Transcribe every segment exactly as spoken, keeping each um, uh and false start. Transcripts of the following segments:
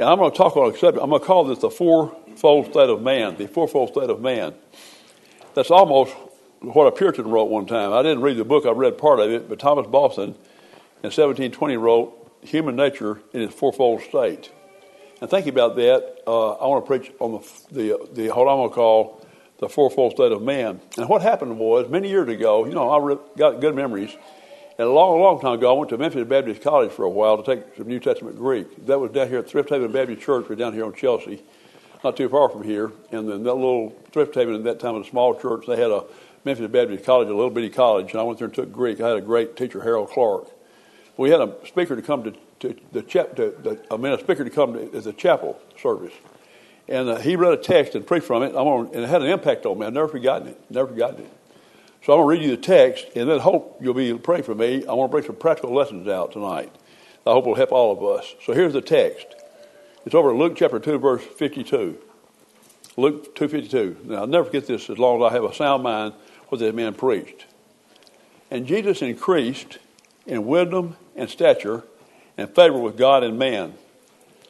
And I'm going to talk about acceptance. I'm going to call this the fourfold state of man, the fourfold state of man. That's almost what a Puritan wrote one time. I didn't read the book. I read part of it. But Thomas Boston in seventeen twenty wrote, Human Nature in its Fourfold State. And thinking about that, uh, I want to preach on the, the, the what I'm going to call the fourfold state of man. And what happened was, many years ago, you know, I re- got good memories. And a long, long time ago, I went to Memphis Baptist College for a while to take some New Testament Greek. That was down here at Thrift Haven Baptist Church. We're down here on Chelsea, not too far from here. And then that little Thrift Haven at that time was a small church. They had a Memphis Baptist College, a little bitty college. And I went there and took Greek. I had a great teacher, Harold Clark. We had a speaker to come to, to the chap, to, to, I mean, a speaker to come to the chapel service, and uh, he read a text and preached from it. I'm on, and it had an impact on me. I've never forgotten it. Never forgotten it. So I'm gonna read you the text, and then hope you'll be praying for me. I want to bring some practical lessons out tonight. I hope it'll help all of us. So here's the text. It's over in Luke chapter two, verse fifty-two. Luke two fifty-two. Now I'll never forget this as long as I have a sound mind. What this man preached, and Jesus increased in wisdom and stature, and favor with God and man.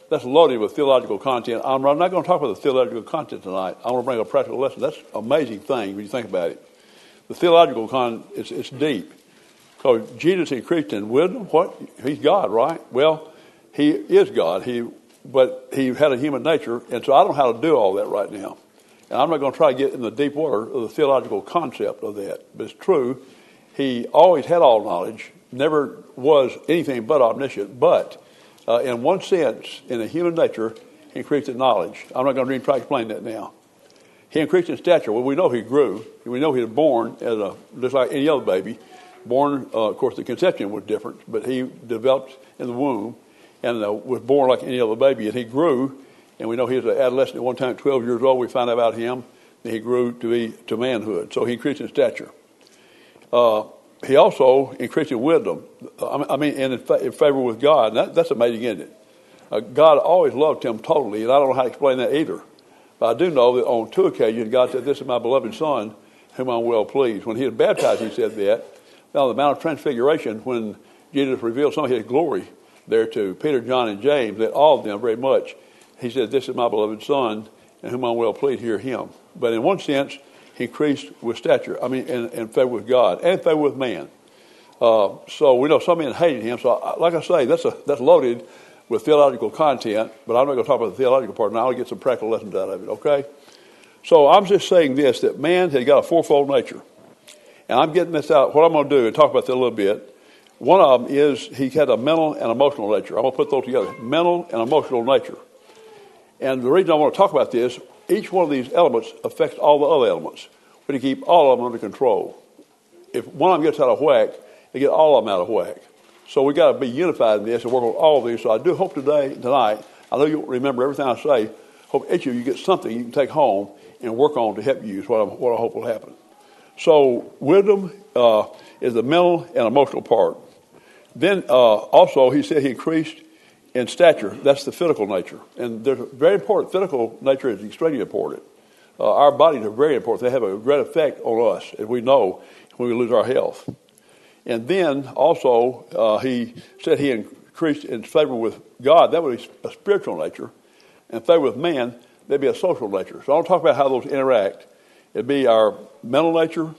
That's loaded with theological content. I'm not going to talk about the theological content tonight. I want to bring a practical lesson. That's an amazing thing when you think about it. The theological content, it's, it's deep. So Jesus increased in wisdom. What? He's God, right? Well, he is God. He, but he had a human nature, and so I don't know how to do all that right now. And I'm not going to try to get in the deep water of the theological concept of that. But it's true. He always had all knowledge. Never was anything but omniscient, but uh, in one sense, in a human nature, he increased in knowledge. I'm not going to try to explain that now. He increased in stature. Well, we know he grew. We know he was born as a just like any other baby. Born, uh, of course, the conception was different, but he developed in the womb and uh, was born like any other baby. And he grew, and we know he was an adolescent at one time, twelve years old. We find out about him, and he grew to be to manhood. So he increased in stature. Uh, He also increased in wisdom, I mean, and in, fa- in favor with God. That, that's amazing, isn't it? Uh, God always loved him totally, and I don't know how to explain that either. But I do know that on two occasions, God said, "This is my beloved son, whom I'm well pleased." When he was baptized, he said that. Now, on the Mount of Transfiguration, when Jesus revealed some of his glory there to Peter, John, and James, that all of them very much, he said, "This is my beloved son, and whom I'm well pleased," hear him. But in one sense, increased with stature, I mean, and, and favor with God and favor with man. Uh, so we know some men hated him. So, I, like I say, that's a, that's loaded with theological content, but I'm not going to talk about the theological part now. I'll get some practical lessons out of it, okay? So I'm just saying this, that man has got a fourfold nature. And I'm getting this out. What I'm going to do and talk about that a little bit, one of them is he had a mental and emotional nature. I'm going to put those together, mental and emotional nature. And the reason I want to talk about this, each one of these elements affects all the other elements. We need to keep all of them under control. If one of them gets out of whack, they get all of them out of whack. So we got to be unified in this and work on all of these. So I do hope today, tonight, I know you'll remember everything I say. Hope each of you gets something you can take home and work on to help you is what, I'm, what I hope will happen. So wisdom uh, is the mental and emotional part. Then uh, also he said he increased in stature. That's the physical nature. And there's a very important, physical nature is extremely important. Uh, our bodies are very important. They have a great effect on us, as we know, when we lose our health. And then also, uh, he said he increased in favor with God. That would be a spiritual nature. And favor with man, that'd be a social nature. So I'll talk about how those interact. It'd be our mental nature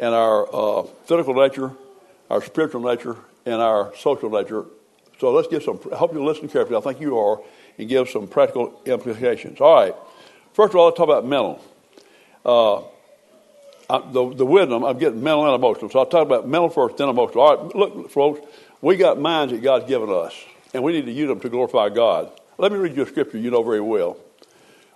and our uh, physical nature, our spiritual nature, and our social nature. So let's give some, I hope you'll listen carefully, I think you are, and give some practical implications. All right. First of all, let's talk about mental. Uh, I, the, the wisdom, I'm getting mental and emotional. So I'll talk about mental first, then emotional. All right, look, folks, we got minds that God's given us, and we need to use them to glorify God. Let me read you a scripture you know very well.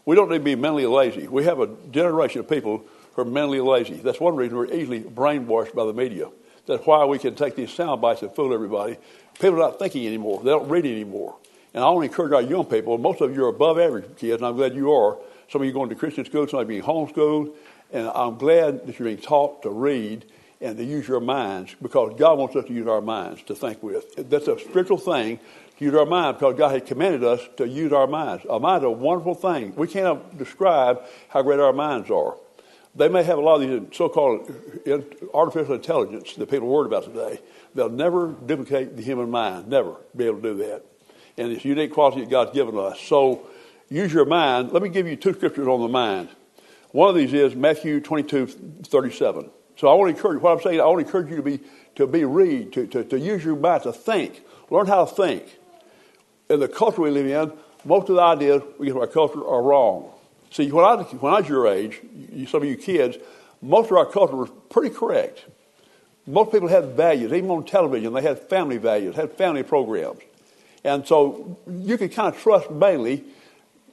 We don't need to be mentally lazy. We have a generation of people who are mentally lazy. That's one reason we're easily brainwashed by the media. That's why we can take these sound bites and fool everybody. People are not thinking anymore. They don't read anymore. And I want to encourage our young people. Most of you are above average kids, and I'm glad you are. Some of you are going to Christian school. Some of you are being homeschooled. And I'm glad that you're being taught to read and to use your minds, because God wants us to use our minds to think with. That's a spiritual thing, to use our minds, because God had commanded us to use our minds. Our minds are a wonderful thing. We can't describe how great our minds are. They may have a lot of these so-called artificial intelligence that people are worried about today. They'll never duplicate the human mind, never be able to do that. and it's a unique quality that God's given us. So use your mind. Let me give you two scriptures on the mind. One of these is Matthew twenty-two thirty-seven. So I want to encourage what I'm saying. I want to encourage you to be to be read, to, to, to use your mind, to think, learn how to think. In the culture we live in, most of the ideas we get from our culture are wrong. See, when I when I was your age, you, some of you kids, most of our culture was pretty correct. Most people had values, even on television. They had family values, had family programs, and so you could kind of trust mainly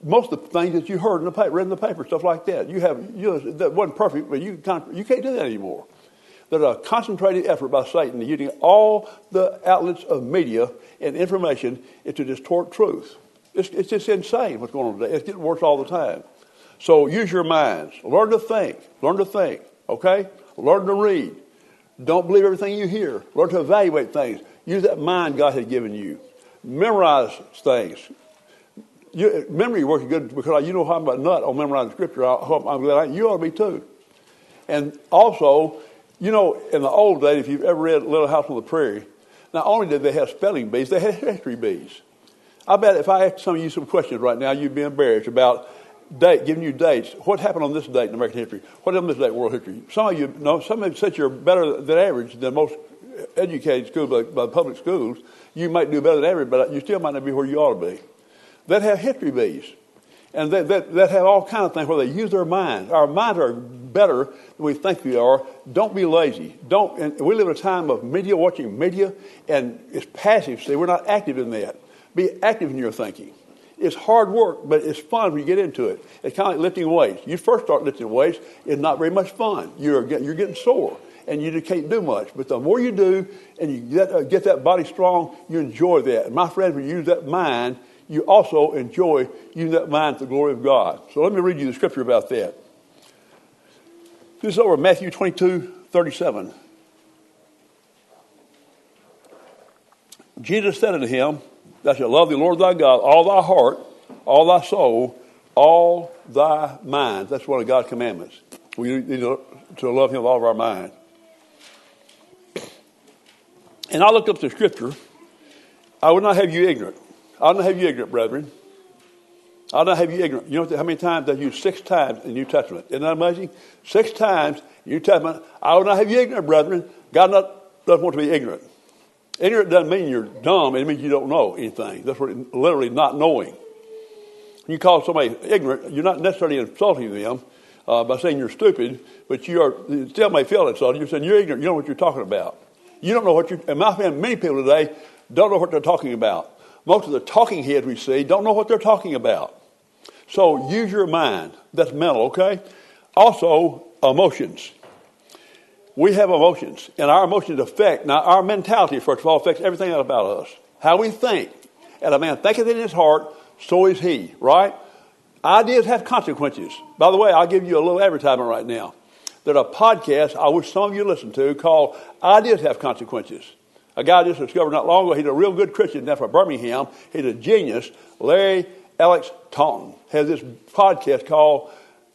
most of the things that you heard in the paper, read in the paper, stuff like that. You have you know, that wasn't perfect, but you kind of, you can't do that anymore. There's a concentrated effort by Satan using all the outlets of media and information to distort truth. It's, it's just insane what's going on today. It's getting worse all the time. So use your minds. Learn to think. Learn to think. Okay? Learn to read. Don't believe everything you hear. Learn to evaluate things. Use that mind God has given you. Memorize things. You, memory works good because you know how I'm a nut on memorizing scripture. I hope I'm glad I, you ought to be too. And also, you know, in the old days, if you've ever read Little House on the Prairie, not only did they have spelling bees, they had history bees. I bet if I asked some of you some questions right now, you'd be embarrassed about date, giving you dates. What happened on this date in American history? What happened on this date in world history? Some of you know, some of you, since you're better than average than most educated schools by, by public schools, you might do better than average, but you still might not be where you ought to be. That have history bees. And that that that have all kinds of things where they use their minds. Our minds are better than we think they are. Don't be lazy. Don't. And we live in a time of media, watching media, and it's passive. See, we're not active in that. Be active in your thinking. It's hard work, but it's fun when you get into it. It's kind of like lifting weights. You first start lifting weights, it's not very much fun. You're you're getting sore, and you just can't do much. But the more you do, and you get, uh, get that body strong, you enjoy that. And my friends, when you use that mind, you also enjoy using that mind for the glory of God. So let me read you the scripture about that. This is over Matthew twenty-two thirty-seven. Jesus said unto him, "Thou shalt love the Lord thy God, all thy heart, all thy soul, all thy mind." That's one of God's commandments. We need to love him with all of our mind. And I looked up the scripture. I would not have you ignorant. I would not have you ignorant, brethren. I would not have you ignorant. You know how many times that's used? Six times in the New Testament. Isn't that amazing? Six times in the New Testament. I would not have you ignorant, brethren. God not, doesn't want to be ignorant. Ignorant doesn't mean you're dumb. It means you don't know anything. That's what it, literally not knowing. When you call somebody ignorant, you're not necessarily insulting them uh, by saying you're stupid, but you are. You still may feel insulted. You're saying you're ignorant. You don't know what you're talking about. You don't know what you're. And my family, many people today don't know what they're talking about. Most of the talking heads we see don't know what they're talking about. So use your mind. That's mental, okay? Also, emotions. We have emotions, and our emotions affect, now our mentality, first of all, affects everything about us. How we think. And a man thinketh in his heart, so is he, right? Ideas have consequences. By the way, I'll give you a little advertisement right now. There's a podcast I wish some of you listen to called Ideas Have Consequences. A guy just discovered not long ago, he's a real good Christian now from Birmingham. He's a genius. Larry Alex Taunton has this podcast called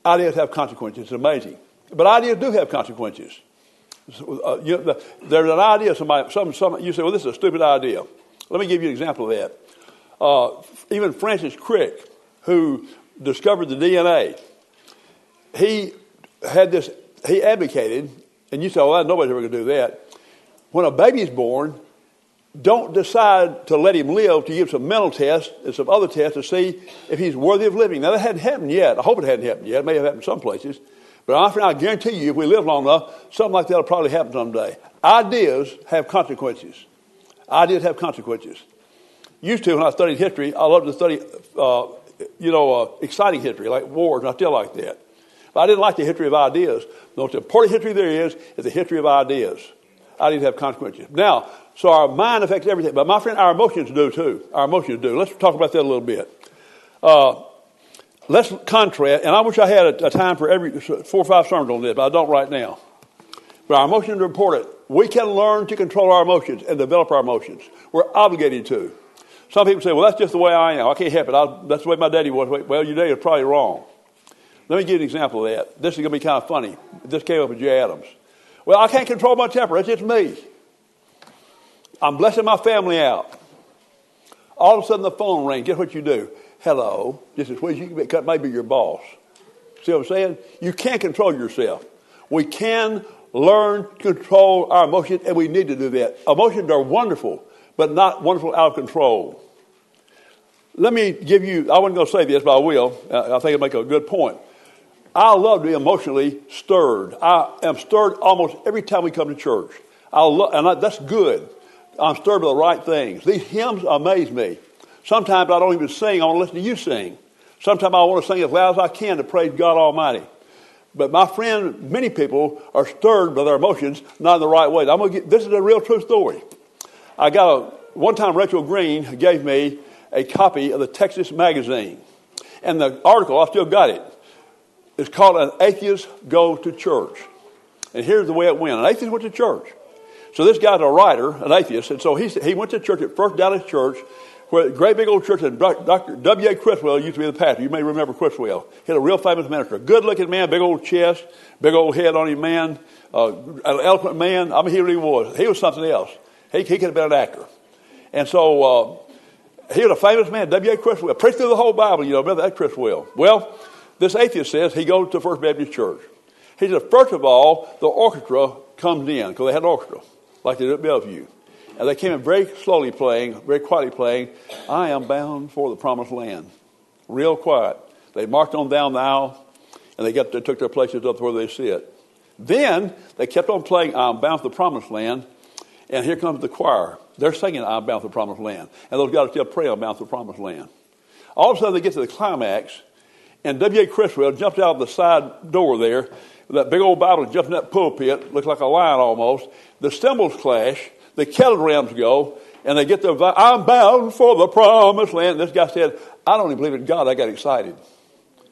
Ideas Have Consequences. It's amazing. But ideas do have consequences. So, uh, you know, the, there's an idea, somebody, some, some, you say, well, this is a stupid idea. Let me give you an example of that. Uh, even Francis Crick, who discovered the D N A, he had this, he advocated, and you say, well, nobody's ever going to do that. When a baby's born, don't decide to let him live to give some mental tests and some other tests to see if he's worthy of living. Now, that hadn't happened yet. I hope it hadn't happened yet. It may have happened some places. But often I guarantee you, if we live long enough, something like that will probably happen someday. Ideas have consequences. Ideas have consequences. Used to, when I studied history, I loved to study, uh, you know, uh, exciting history, like wars, and I still like that. But I didn't like the history of ideas. The most important history there is is the history of ideas. Ideas have consequences. Now, so our mind affects everything. But my friend, our emotions do too. Our emotions do. Let's talk about that a little bit. Uh, let's contrast, and I wish I had a, a time for every four or five sermons on this, but I don't right now. But our emotions are important. We can learn to control our emotions and develop our emotions. We're obligated to. Some people say, well, that's just the way I am. I can't help it. I, that's the way my daddy was. Well, your daddy is probably wrong. Let me give you an example of that. This is going to be kind of funny. This came up with Jay Adams. Well, I can't control my temper. That's just me. I'm blessing my family out. All of a sudden the phone rings. Guess what you do? Hello. Just as well as you can cut maybe your boss. See what I'm saying? You can't control yourself. We can learn to control our emotions, and we need to do that. Emotions are wonderful, but not wonderful out of control. Let me give you, I wasn't going to say this, but I will. I think it'll make a good point. I love to be emotionally stirred. I am stirred almost every time we come to church. I love, and I, that's good. I'm stirred by the right things. These hymns amaze me. Sometimes I don't even sing. I want to listen to you sing. Sometimes I want to sing as loud as I can to praise God Almighty. But my friend, many people are stirred by their emotions, not in the right way. I'm gonna get, this is a real true story. I got a, one time Rachel Green gave me a copy of the Texas Magazine. And the article, I still got it, is called An Atheist Go to Church. And here's the way it went. An atheist went to church. So this guy's a writer, an atheist, and so he he went to church at First Dallas Church, where a great big old church, and Doctor W A Criswell used to be the pastor. You may remember Criswell. He had a real famous minister. Good-looking man, big old chest, big old head on him, man, uh, an eloquent man. I mean, he really was. He was something else. He, he could have been an actor. And so uh, he was a famous man, W A Criswell. Preached through the whole Bible, you know, remember that Criswell. Well, this atheist says he goes to First Baptist Church. He says, first of all, the orchestra comes in, because they had an orchestra, like they did at Bellevue. And they came in very slowly playing, very quietly playing, I am bound for the promised land. Real quiet. They marched on down the aisle, and they got they took their places up to where they sit. Then they kept on playing, I am bound for the promised land, and here comes the choir. They're singing, I am bound for the promised land. And those guys are still praying, I am bound for the promised land. All of a sudden, they get to the climax, and W A. Criswell jumped out of the side door there, that big old Bible jumped in that pulpit, looked like a lion almost. The cymbals clash. The kettle drums go, and they get their, I'm bound for the promised land. This guy said, I don't even believe in God. I got excited.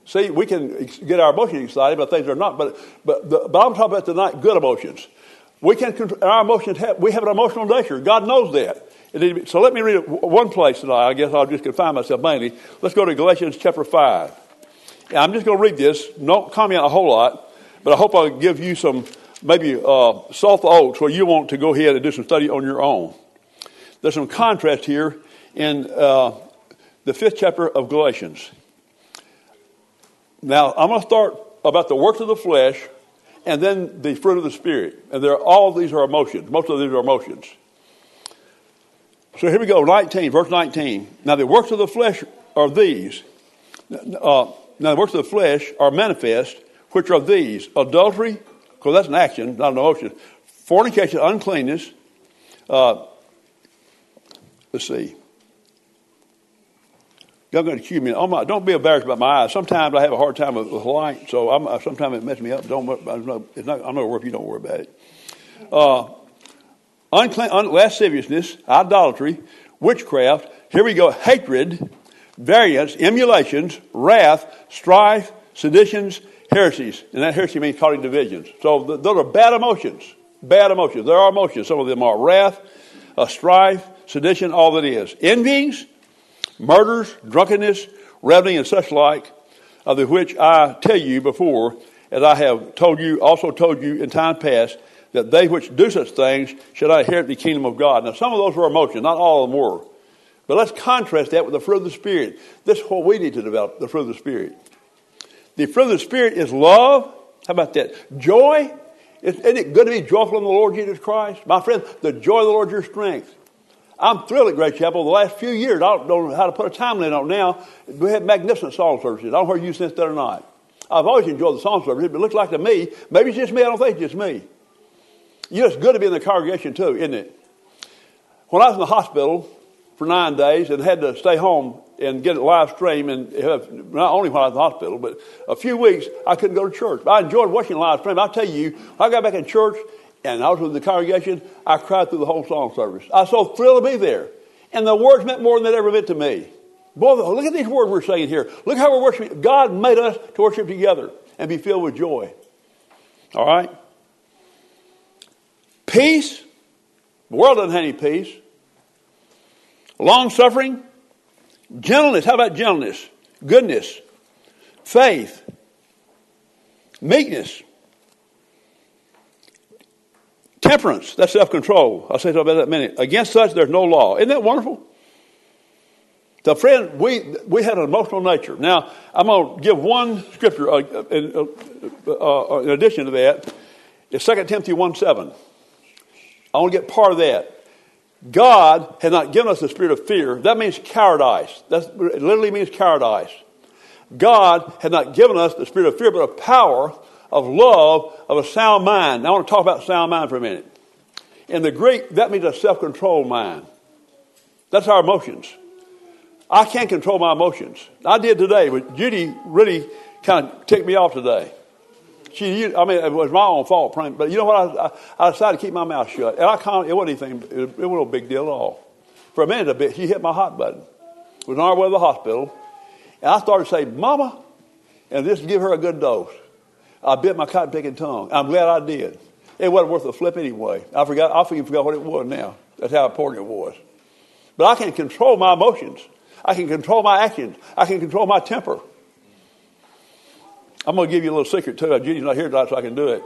See, we can get our emotions excited, but things are not. But but, the, but I'm talking about the not good emotions. We can, our emotions have, we have an emotional nature. God knows that. It, so let me read one place tonight. I guess I'll just confine myself mainly. Let's go to Galatians chapter five. And I'm just going to read this. Don't comment a whole lot, but I hope I'll give you some maybe uh, soft oats where you want to go ahead and do some study on your own. There's some contrast here in uh, the fifth chapter of Galatians. Now, I'm going to start about the works of the flesh and then the fruit of the Spirit. And they're, all these are emotions. Most of these are emotions. So here we go, nineteen, verse nineteen. Now, the works of the flesh are these. Uh, now, the works of the flesh are manifest, which are these. Adultery, because that's an action, not an emotion. Fornication, uncleanness. Uh, let's see. Y'all going to cue me. Oh my, don't be embarrassed about my eyes. Sometimes I have a hard time with, with light, so I'm, sometimes it messes me up. Don't. I'm not, it's not, I'm not worried if you don't worry about it. Uh, unclean, un, lasciviousness, idolatry, witchcraft. Here we go. Hatred, variance, emulations, wrath, strife, seditions, heresies, and that heresy means causing divisions. So th- those are bad emotions, bad emotions. There are emotions. Some of them are wrath, uh, strife, sedition, all that is. Envyings, murders, drunkenness, reveling, and such like, of the which I tell you before, as I have told you, also told you in time past, that they which do such things shall not inherit the kingdom of God. Now some of those were emotions, not all of them were. But let's contrast that with the fruit of the Spirit. This is what we need to develop, the fruit of the Spirit. The fruit of the Spirit is love. How about that? Joy. Isn't it good to be joyful in the Lord Jesus Christ? My friend, the joy of the Lord is your strength. I'm thrilled at Grace Chapel the last few years. I don't know how to put a time limit on it now. We had magnificent song services. I don't know whether you sensed that or not. I've always enjoyed the song services, but it looks like to me, maybe it's just me. I don't think it's just me. You know, it's good to be in the congregation too, isn't it? When I was in the hospital for nine days and had to stay home and get it live stream, and have, not only while I was in the hospital, but a few weeks I couldn't go to church. I enjoyed watching live stream. I'll tell you, I got back in church and I was with the congregation. I cried through the whole song service. I was so thrilled to be there. And the words meant more than they ever meant to me. Boy, look at these words we're saying here. Look how we're worshiping. God made us to worship together and be filled with joy. All right? Peace. The world doesn't have any peace. Long suffering. Gentleness, how about gentleness? Goodness, faith, meekness, temperance, that's self-control. I'll say something about that in a minute. Against such, there's no law. Isn't that wonderful? So, friend, we we had an emotional nature. Now, I'm going to give one scripture uh, in, uh, uh, in addition to that. It's Second Timothy one seven. I want to get part of that. God has not given us the spirit of fear. That means cowardice. That's, it literally means cowardice. God has not given us the spirit of fear, but a power of love, of a sound mind. Now, I want to talk about sound mind for a minute. In the Greek, that means a self-controlled mind. That's our emotions. I can't control my emotions. I did today, but Judy really kind of ticked me off today. She, I mean, it was my own fault, but you know what? I, I decided to keep my mouth shut, and I can't, it wasn't anything. It wasn't a big deal at all. For a minute, a bit, she hit my hot button. It was on our way to the hospital, and I started to say, "Mama," and this give her a good dose. I bit my cotton-picking tongue. I'm glad I did. It wasn't worth a flip anyway. I forgot. I forgot what it was now. That's how important it was. But I can control my emotions. I can control my actions. I can control my temper. I'm going to give you a little secret, too. Judy's not here tonight, so I can do it.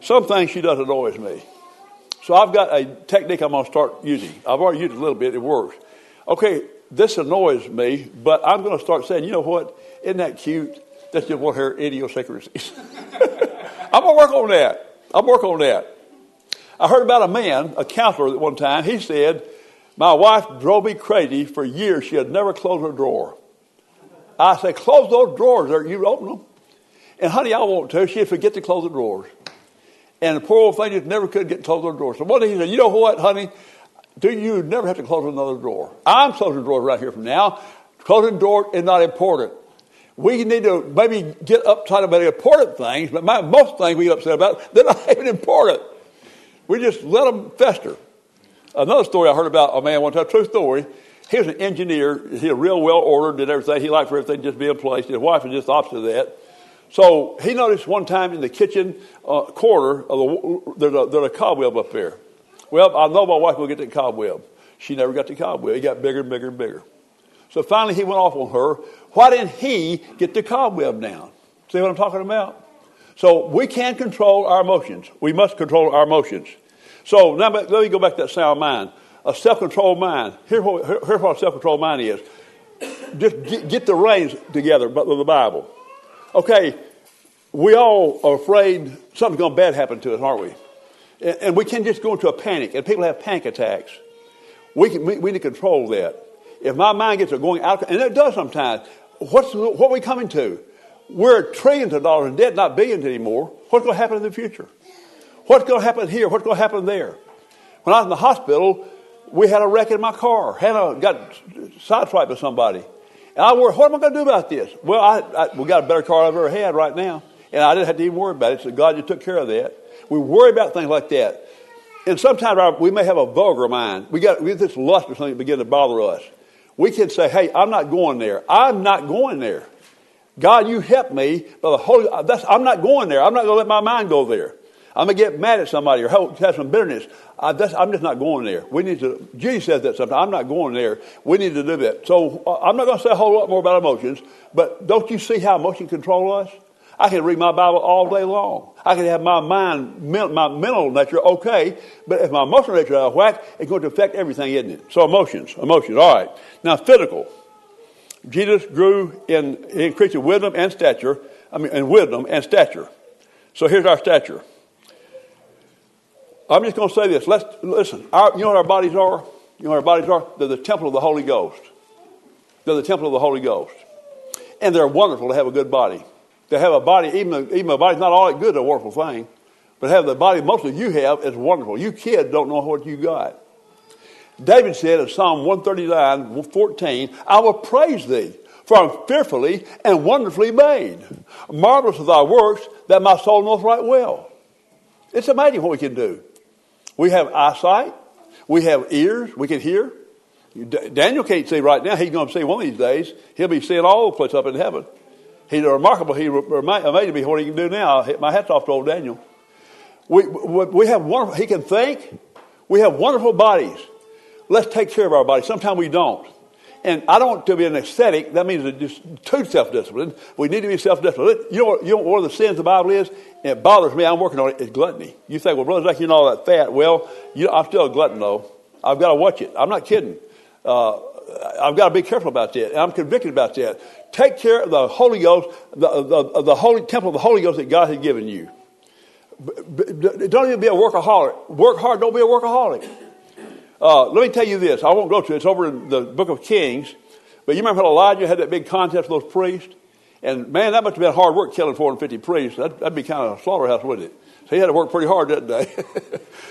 Some things she does annoys me. So I've got a technique I'm going to start using. I've already used it a little bit. It works. Okay, this annoys me, but I'm going to start saying, you know what? Isn't that cute? That's just one of her idiosyncrasies. I'm going to work on that. I'm going to work on that. I heard about a man, a counselor at one time. He said, "My wife drove me crazy for years. She had never closed her drawer." I said, "Close those drawers. Or you open them." "And honey, I want to." She'd forget to close the drawers. And the poor old thing just never could get to close her drawers. So one day he said, "You know what, honey? Do you never have to close another drawer? I'm closing drawers right here from now. Closing drawers is not important. We need to maybe get uptight about the important things, but my, most things we get upset about, they're not even important. We just let them fester." Another story I heard about a man one time, true story. He was an engineer. He was real well-ordered, did everything. He liked for everything to just be in place. His wife was just the opposite of that. So he noticed one time in the kitchen uh, corner, of the, there's, a, there's a cobweb up there. "Well, I know my wife will get that cobweb." She never got the cobweb. It got bigger and bigger and bigger. So finally he went off on her. Why didn't he get the cobweb down? See what I'm talking about? So we can control our emotions. We must control our emotions. So now let me go back to that sound mind. A self-controlled mind. Here's what, here's what a self-controlled mind is. Just get, get the reins together with the Bible. Okay, we all are afraid something's going to bad happen to us, aren't we? And, and we can just go into a panic, and people have panic attacks. We, can, we, we need to control that. If my mind gets going out, and it does sometimes, what's, what are we coming to? We're trillions of dollars in debt, not billions anymore. What's going to happen in the future? What's going to happen here? What's going to happen there? When I was in the hospital, we had a wreck in my car. Hannah got sideswiped by somebody. And I worried, what am I going to do about this? Well, I, I, we got a better car I've ever had right now. And I didn't have to even worry about it. So God just took care of that. We worry about things like that. And sometimes our, we may have a vulgar mind. We got, we get this lust or something begin to bother us. We can say, hey, I'm not going there. I'm not going there. God, you help me. But the Holy, that's, I'm not going there. I'm not going to let my mind go there. I'm going to get mad at somebody or have some bitterness. I, that's, I'm just not going there. We need to. Jesus says that sometimes. I'm not going there. We need to do that. So uh, I'm not going to say a whole lot more about emotions, but don't you see how emotions control us? I can read my Bible all day long. I can have my mind, my mental nature okay, but if my emotional nature is out of whack, it's going to affect everything, isn't it? So emotions, emotions. All right. Now physical. Jesus grew in, he increased in wisdom and stature. I mean, in wisdom and stature. So here's our stature. I'm just going to say this. Let's listen. Our, you know what our bodies are? You know what our bodies are? They're the temple of the Holy Ghost. They're the temple of the Holy Ghost. And they're wonderful to have a good body. To have a body, even, even a body's not all that good, a wonderful thing. But to have the body most of you have is wonderful. You kids don't know what you got. David said in Psalm one thirty-nine, fourteen, "I will praise thee, for I'm fearfully and wonderfully made. Marvelous are thy works, that my soul knoweth right well." It's amazing what we can do. We have eyesight. We have ears. We can hear. Daniel can't see right now. He's going to see one of these days. He'll be seeing all the place up in heaven. He's remarkable. He amazed me what he can do now. I hit my hats off to old Daniel. We, we, we have wonderful, he can think. We have wonderful bodies. Let's take care of our bodies. Sometimes we don't. And I don't want to be an ascetic. That means it's just too self-disciplined. We need to be self-disciplined. You know what, you know what one of the sins the Bible is? And it bothers me. I'm working on it. It's gluttony. You think, well, brother, like you know all that fat. Well, you know, I'm still a glutton, though. I've got to watch it. I'm not kidding. Uh, I've got to be careful about that. And I'm convicted about that. Take care of the Holy Ghost, the, the, of the holy temple of the Holy Ghost that God has given you. Don't even be a workaholic. Work hard, don't be a workaholic. Uh, let me tell you this. I won't go to it. It's over in the book of Kings. But you remember when Elijah had that big contest with those priests? And, man, that must have been hard work killing four hundred fifty priests. That'd, that'd be kind of a slaughterhouse, wouldn't it? So he had to work pretty hard that day.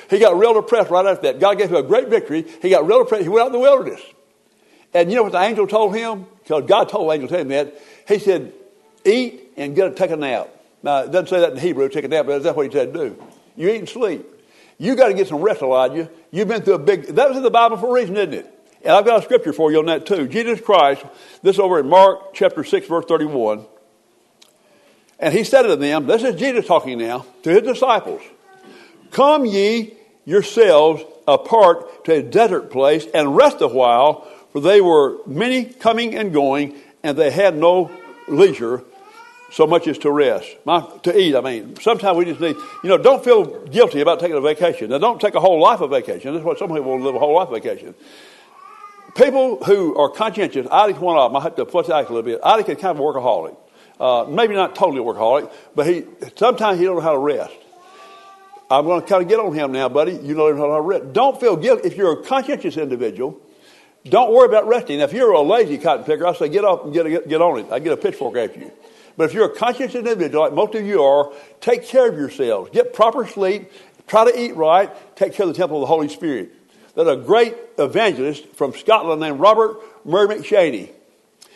He got real depressed right after that. God gave him a great victory. He got real depressed. He went out in the wilderness. And you know what the angel told him? Because God told the angel to him that. He said, eat and get a, take a nap. Now, it doesn't say that in Hebrew, take a nap, but that's what he said to do. You eat and sleep. You got to get some rest, Elijah. You've been through a big... That was in the Bible for a reason, isn't it? And I've got a scripture for you on that too. Jesus Christ, this over in Mark chapter six, verse thirty-one. And he said to them, this is Jesus talking now, to his disciples. Come ye yourselves apart to a desert place and rest a while, for they were many coming and going, and they had no leisure so much as to rest, My, to eat. I mean, sometimes we just need, you know, don't feel guilty about taking a vacation. Now, don't take a whole life of vacation. That's what some people will live a whole life of vacation. People who are conscientious, Isaac's one of them. I have to flush Isaac a little bit. Isaac is kind of a workaholic. Uh, maybe not totally a workaholic, but he sometimes he don't know how to rest. I'm going to kind of get on him now, buddy. You don't know how to rest. Don't feel guilty. If you're a conscientious individual, don't worry about resting. Now, if you're a lazy cotton picker, I say get up and get, get, get on it. I get a pitchfork after you. But if you're a conscientious individual, like most of you are, take care of yourselves. Get proper sleep. Try to eat right. Take care of the temple of the Holy Spirit. That a great evangelist from Scotland named Robert Murray McShaney.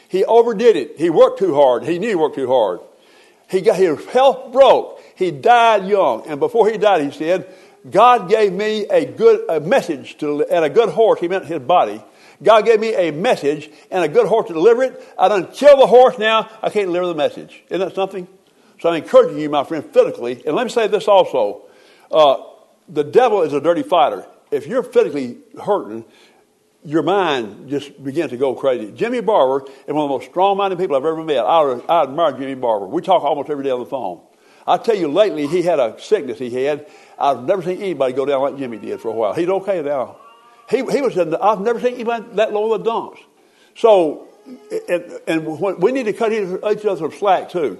He overdid it. He worked too hard. He knew he worked too hard. He got his health broke. He died young. And before he died, he said, God gave me a good a message to, and a good horse. He meant his body. God gave me a message and a good horse to deliver it. I done killed the horse now. I can't deliver the message. Isn't that something? So I'm encouraging you, my friend, physically. And let me say this also. Uh, the devil is a dirty fighter. If you're physically hurting, your mind just begins to go crazy. Jimmy Barber is one of the most strong-minded people I've ever met. I, I admire Jimmy Barber. We talk almost every day on the phone. I tell you, lately he had a sickness he had. I've never seen anybody go down like Jimmy did for a while. He's okay now. He he was in the, I've never seen anybody that low in the dumps. So, and, and when, we need to cut each other some slack too.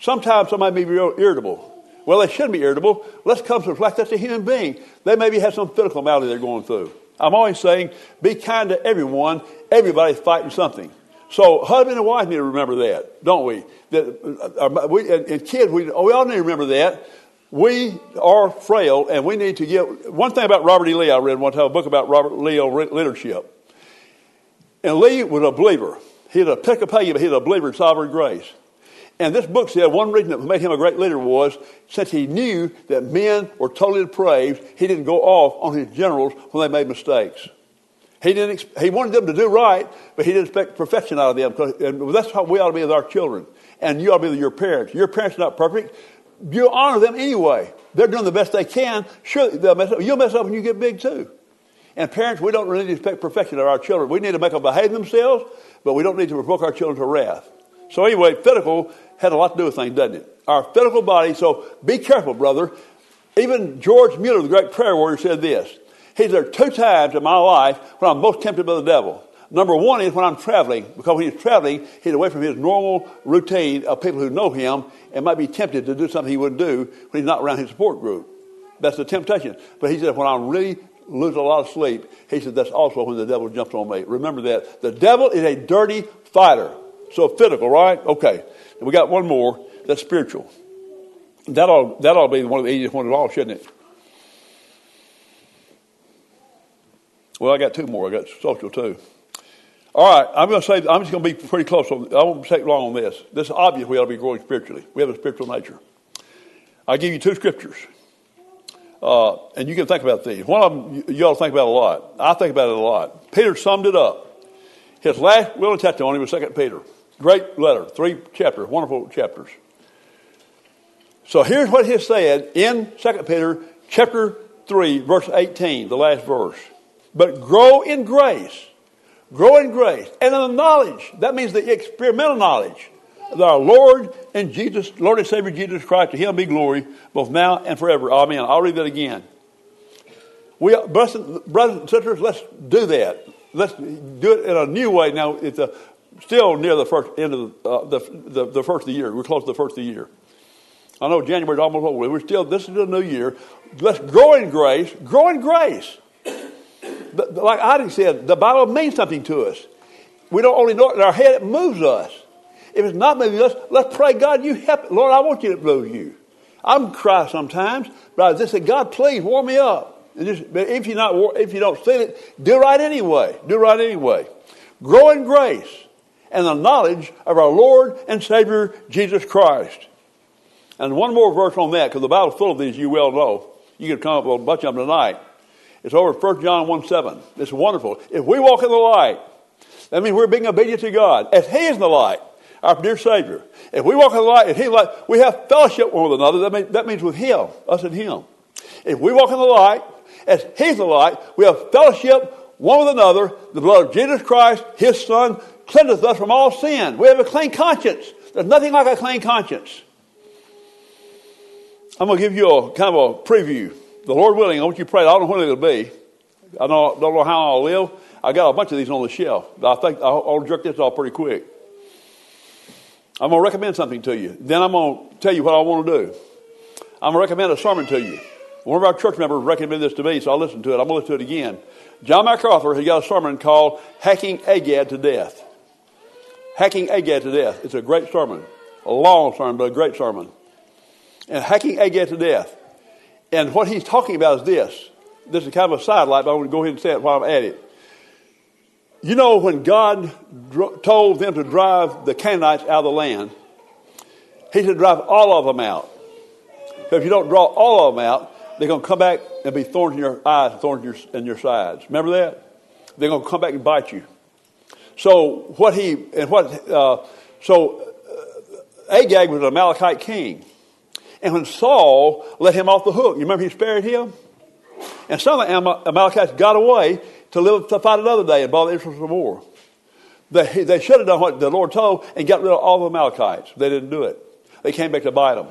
Sometimes somebody may be real irritable. Well, they shouldn't be irritable. Let's come to reflect that's a human being. They maybe have some physical malady they're going through. I'm always saying, be kind to everyone. Everybody's fighting something. So husband and wife need to remember that, don't we? That, uh, we and, and kids, we, we all need to remember that. We are frail, and we need to get... One thing about Robert E. Lee, I read one time, a book about Robert Lee on leadership. And Lee was a believer. He was a Episcopalian, but he was a believer in sovereign grace. And this book said one reason that made him a great leader was since he knew that men were totally depraved, he didn't go off on his generals when they made mistakes. He didn't. He wanted them to do right, but he didn't expect perfection out of them. And that's how we ought to be with our children. And you ought to be with your parents. Your parents are not perfect. You honor them anyway. They're doing the best they can. Sure, they'll mess up. You'll mess up when you get big too. And parents, we don't really expect perfection out of our children. We need to make them behave themselves, but we don't need to provoke our children to wrath. So anyway, physical had a lot to do with things, doesn't it? Our physical body, so be careful, brother. Even George Mueller, the great prayer warrior, said this. He said, there are two times in my life when I'm most tempted by the devil. Number one is when I'm traveling, because when he's traveling, he's away from his normal routine of people who know him and might be tempted to do something he wouldn't do when he's not around his support group. That's the temptation. But he said, when I really lose a lot of sleep, he said, that's also when the devil jumps on me. Remember that. The devil is a dirty fighter. So physical, right? Okay. We got one more. That's spiritual. That'll that'll be one of the easiest ones at all, shouldn't it? Well, I got two more. I got social too. All right. I'm going to say I'm just going to be pretty close. On, I won't take long on this. This is obvious. We ought to be growing spiritually. We have a spiritual nature. I give you two scriptures, uh, and you can think about these. One of them you ought to think about a lot. I think about it a lot. Peter summed it up. His last little testimony was Second Peter. Great letter, three chapters, wonderful chapters. So here's what he said in Second Peter chapter three, verse eighteen, the last verse. But grow in grace, grow in grace, and in the knowledge. That means the experimental knowledge of our Lord and Jesus, Lord and Savior Jesus Christ. To him be glory, both now and forever. Amen. I'll read that again. We, brothers and sisters, let's do that. let's do it in a new way. Now, it's a, still near the first end of the, uh, the, the, the first of the year. We're close to the first of the year. I know January's almost over. We're still, this is a new year. Let's grow in grace. Grow in grace. Like Adi said, the Bible means something to us. We don't only know it in our head, it moves us. If it's not moving us, let's pray, God, you help it. Lord, I want you to move you. I'm crying sometimes, but I just say, God, please warm me up. And just, but if you're not, if you don't feel it, do right anyway. Do right anyway. Grow in grace and the knowledge of our Lord and Savior, Jesus Christ. And one more verse on that, because the Bible's full of these, you well know. You could come up with a bunch of them tonight. It's over First John one seven. It's wonderful. If we walk in the light, that means we're being obedient to God, as He is in the light, our dear Savior. If we walk in the light, as He is in the light, we have fellowship one with another. That means, that means with Him, us and Him. If we walk in the light, as He is in the light, we have fellowship one with another. The blood of Jesus Christ, His Son, cleanseth us from all sin. We have a clean conscience. There's nothing like a clean conscience. I'm going to give you a kind of a preview. The Lord willing, I want you to pray. I don't know when it'll be. I don't, don't know how I'll live. I got a bunch of these on the shelf. I think I'll, I'll jerk this off pretty quick. I'm going to recommend something to you. Then I'm going to tell you what I want to do. I'm going to recommend a sermon to you. One of our church members recommended this to me, so I listened to it. I'm going to listen to it again. John MacArthur has got a sermon called Hacking Agad to Death. Hacking Agad to Death. It's a great sermon. A long sermon, but a great sermon. And Hacking Agad to Death. And what he's talking about is this. This is kind of a sidelight, but I want to go ahead and say it while I'm at it. You know, when God dro- told them to drive the Canaanites out of the land, he said drive all of them out. So if you don't draw all of them out, they're going to come back and be thorns in your eyes and thorns in your, in your sides. Remember that? They're going to come back and bite you. So what he, and what, uh, so Agag was an Amalekite king. And when Saul let him off the hook, you remember he spared him? And some of the Amal- Amalekites got away to live to fight another day and bother Israel some more. They, they should have done what the Lord told and got rid of all the Amalekites. They didn't do it. They came back to bite them.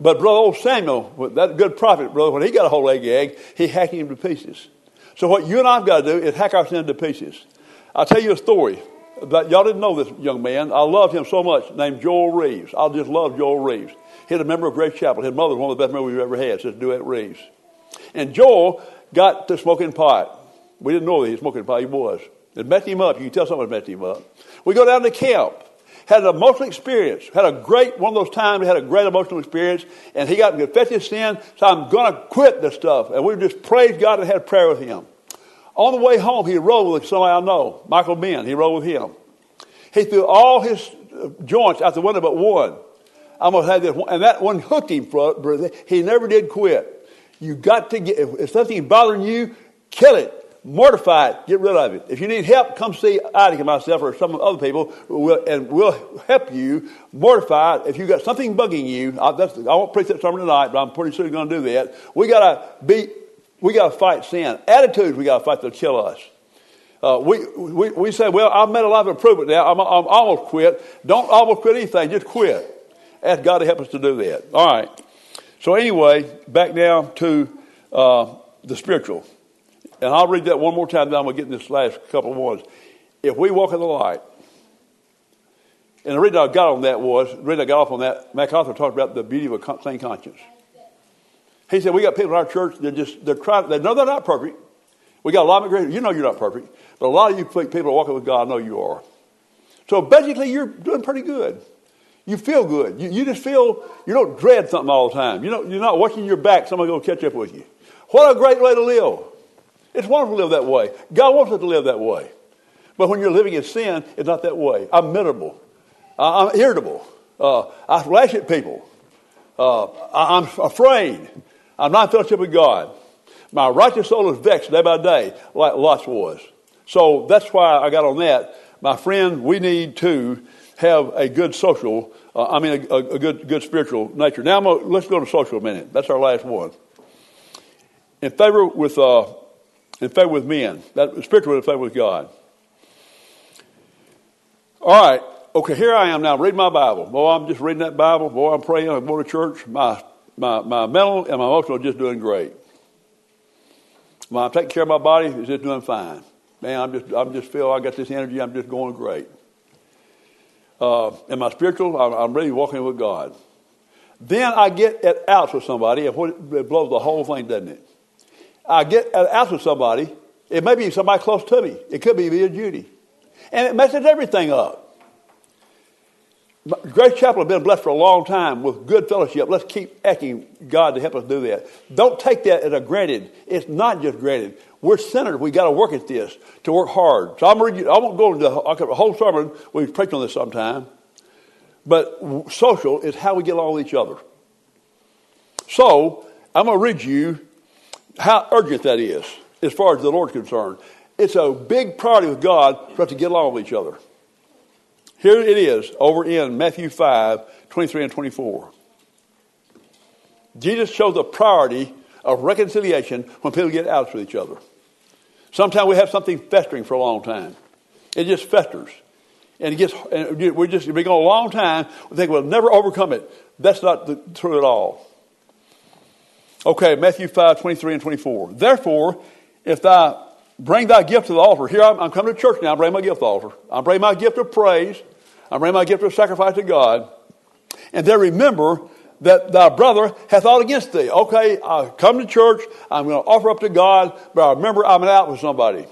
But brother old Samuel, that good prophet, brother, when he got a hold of Agag, he hacked him to pieces. So what you and I have got to do is hack our sin to pieces. I'll tell you a story. But y'all didn't know this young man. I loved him so much, named Joel Reeves. I just love Joel Reeves. He's a member of Grace Chapel. His mother's one of the best members we've ever had, says Duane Reeves. And Joel got to smoking pot. We didn't know that he was smoking pot. He was. It messed him up. You can tell someone messed him up. We go down to camp. Had an emotional experience. Had a great, one of those times, had a great emotional experience. And he got to confess his sin. So I'm going to quit this stuff. And we just praised God and had prayer with him. On the way home, he rode with somebody I know, Michael Benn. He rode with him. He threw all his joints out the window but one. I'm going to have this one. And that one hooked him, brother. He never did quit. You got to get, if something's bothering you, kill it. Mortify it. Get rid of it. If you need help, come see Isaac and myself or some other people, and we'll help you mortify it. If you've got something bugging you, I, that's, I won't preach that sermon tonight, but I'm pretty soon going to do that. We got to be. We got to fight sin. Attitudes we got to fight that'll kill us. Uh, we, we we say, well, I've made a lot of improvement now. I'm, I'm almost quit. Don't almost quit anything. Just quit. Ask God to help us to do that. All right. So anyway, back now to uh, the spiritual. And I'll read that one more time. Then I'm going to get in this last couple of ones. If we walk in the light. And the reason I got on that was, the reason I got off on that, MacArthur talked about the beauty of a clean conscience. He said, we got people in our church, they're just, they're trying, they know they're not perfect. We got a lot of grace. You know you're not perfect. But a lot of you people are walking with God, I know you are. So basically, you're doing pretty good. You feel good. You, you just feel, you don't dread something all the time. You don't, you're not watching your back, somebody's going to catch up with you. What a great way to live. It's wonderful to live that way. God wants us to live that way. But when you're living in sin, it's not that way. I'm miserable. I, I'm irritable. Uh, I lash at people. Uh, I, I'm afraid. I'm not in fellowship with God. My righteous soul is vexed day by day, like Lot's was. So that's why I got on that. My friend, we need to have a good social, uh, I mean a, a good good spiritual nature. Now I'm gonna, let's go to social a minute. That's our last one. In favor with uh, in favor with men. That spiritual in favor with God. All right. Okay, here I am now. Read my Bible. Boy, I'm just reading that Bible. Boy, I'm praying. I'm going to church. My My my mental and my emotional are just doing great. My taking care of my body is just doing fine. Man, I'm just, I'm just feel I got this energy. I'm just going great. Uh, am I spiritual? I'm, I'm really walking with God. Then I get at outs with somebody, and what, it blows the whole thing, doesn't it? I get at outs with somebody. It may be somebody close to me. It could be via Judy. And it messes everything up. Grace Chapel has been blessed for a long time with good fellowship. Let's keep asking God to help us do that. Don't take that as a granted. It's not just granted. We're sinners. We've got to work at this, to work hard. So I'm reading, I won't go into the whole sermon. We've preached on this sometime. But social is how we get along with each other. So I'm going to read you how urgent that is as far as the Lord's concerned. It's a big priority with God for us to get along with each other. Here it is over in Matthew five, twenty-three and twenty-four. Jesus shows the priority of reconciliation when people get out with each other. Sometimes we have something festering for a long time. It just festers. And it gets, and we're just, we go a long time, we think we'll never overcome it. That's not the, true at all. Okay, Matthew five, twenty-three and twenty-four. Therefore, if thy bring thy gift to the altar. Here I'm, I'm coming to church now. I bring my gift to the altar. I bring my gift of praise. I bring my gift of sacrifice to God. And then remember that thy brother hath ought against thee. Okay, I come to church. I'm going to offer up to God, but I remember I'm out with somebody.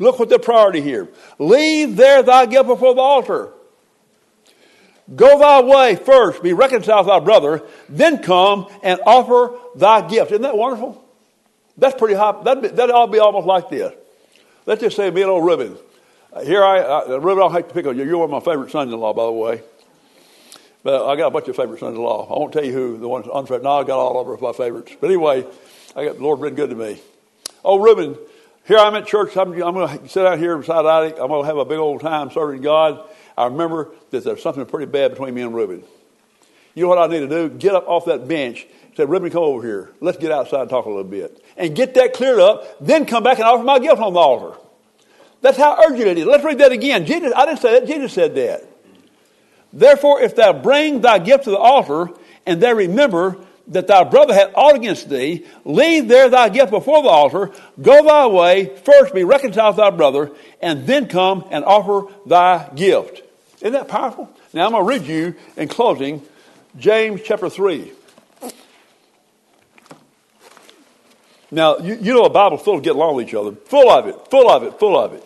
Look what the priority here. Leave there thy gift before the altar. Go thy way first. Be reconciled with thy brother. Then come and offer thy gift. Isn't that wonderful? That's pretty high. That'd, be, that'd all be almost like this. Let's just say me and old Reuben. Here I, I Reuben, I'll have to pick on you. You're one of my favorite sons-in-law, by the way. But I got a bunch of favorite sons-in-law. I won't tell you who the ones unfavorite. No, I got all over my favorites. But anyway, I got the Lord been good to me. Old Reuben, here I'm at church. I'm, I'm going to sit out here beside Isaac. I'm going to have a big old time serving God. I remember that there's something pretty bad between me and Reuben. You know what I need to do? Get up off that bench. Say, Reuben, come over here. Let's get outside and talk a little bit. And get that cleared up. Then come back and offer my gift on the altar. That's how urgent it is. Let's read that again. Jesus, I didn't say that. Jesus said that. Therefore, if thou bring thy gift to the altar, and there remember that thy brother hath ought against thee, leave there thy gift before the altar, go thy way, first be reconciled to thy brother, and then come and offer thy gift. Isn't that powerful? Now I'm going to read you, in closing, James chapter three. Now, you, you know a Bible full of get along with each other. Full of it, full of it, full of it.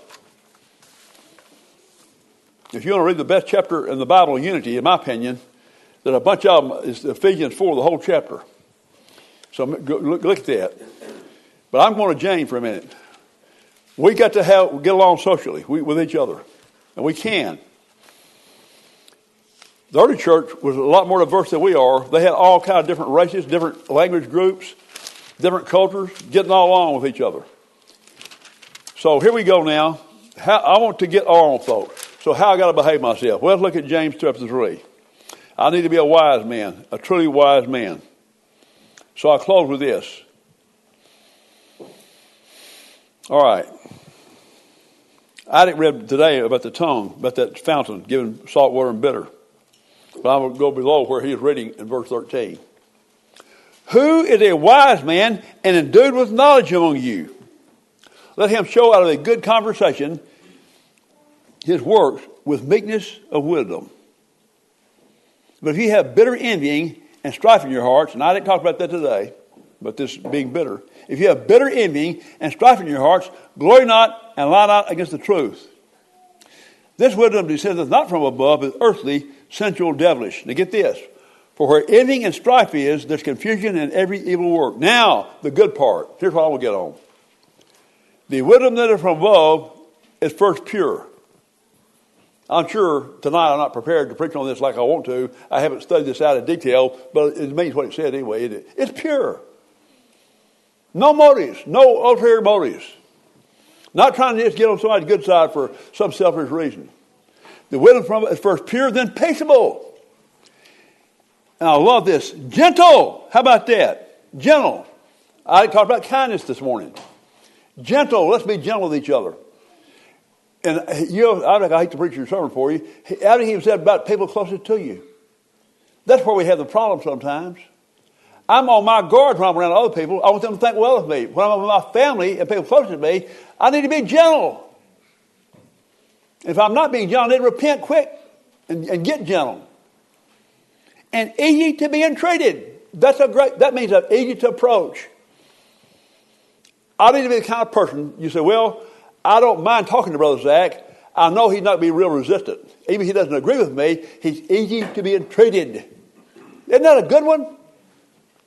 If you want to read the best chapter in the Bible, unity, in my opinion, there's a bunch of them, is Ephesians four, the whole chapter. So go, look, look at that. But I'm going to James for a minute. We got to have, get along socially we, with each other. And we can. The early church was a lot more diverse than we are. They had all kinds of different races, different language groups, different cultures, getting all along with each other. So here we go now. How, I want to get on, folks. So how I got to behave myself? Well, let's look at James chapter three. I need to be a wise man, a truly wise man. So I close with this. All right. I didn't read today about the tongue, about that fountain giving salt water and bitter. But I will go below where he is reading in verse thirteen. Who is a wise man and endued with knowledge among you? Let him show out of a good conversation his works with meekness of wisdom. But if you have bitter envying and strife in your hearts, and I didn't talk about that today, but this being bitter. If you have bitter envying and strife in your hearts, glory not and lie not against the truth. This wisdom descendeth not from above, but earthly, sensual, devilish. Now get this. For where envying and strife is, there's confusion in every evil work. Now, the good part. Here's what I will get on. The wisdom that is from above is first pure. I'm sure tonight I'm not prepared to preach on this like I want to. I haven't studied this out in detail, but it means what it said anyway. It, it's pure. No motives. No ulterior motives. Not trying to just get on somebody's good side for some selfish reason. The wisdom from it is first pure, then peaceable. And I love this. Gentle. How about that? Gentle. I talked about kindness this morning. Gentle. Let's be gentle with each other. And you know, I, I hate to preach your sermon for you. How did he say about people closest to you? That's where we have the problem sometimes. I'm on my guard when I'm around other people. I want them to think well of me. When I'm with my family and people closest to me, I need to be gentle. If I'm not being gentle, I need to repent quick and, and get gentle. And easy to be entreated. That's a great. That means that easy to approach. I need to be the kind of person, you say, well, I don't mind talking to Brother Zach. I know he's not going to be real resistant. Even if he doesn't agree with me, he's easy to be entreated. Isn't that a good one?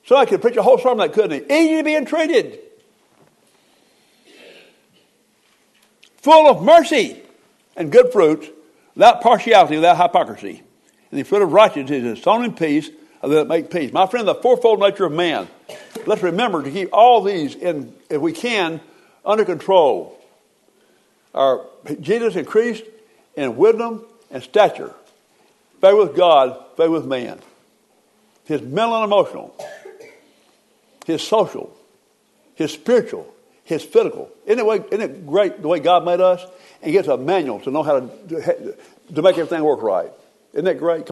Somebody could preach a whole sermon like that, couldn't he? Easy to be entreated. Full of mercy and good fruit, without partiality, without hypocrisy. And the fruit of righteousness is sown in peace, and that make peace. My friend, the fourfold nature of man. Let's remember to keep all these, in, if we can, under control. Our Jesus increased in wisdom and stature, favor with God, favor with man. His mental and emotional, his social, his spiritual, his physical. Isn't it, way, isn't it great the way God made us? And gets a manual to know how to, to make everything work right. Isn't that great?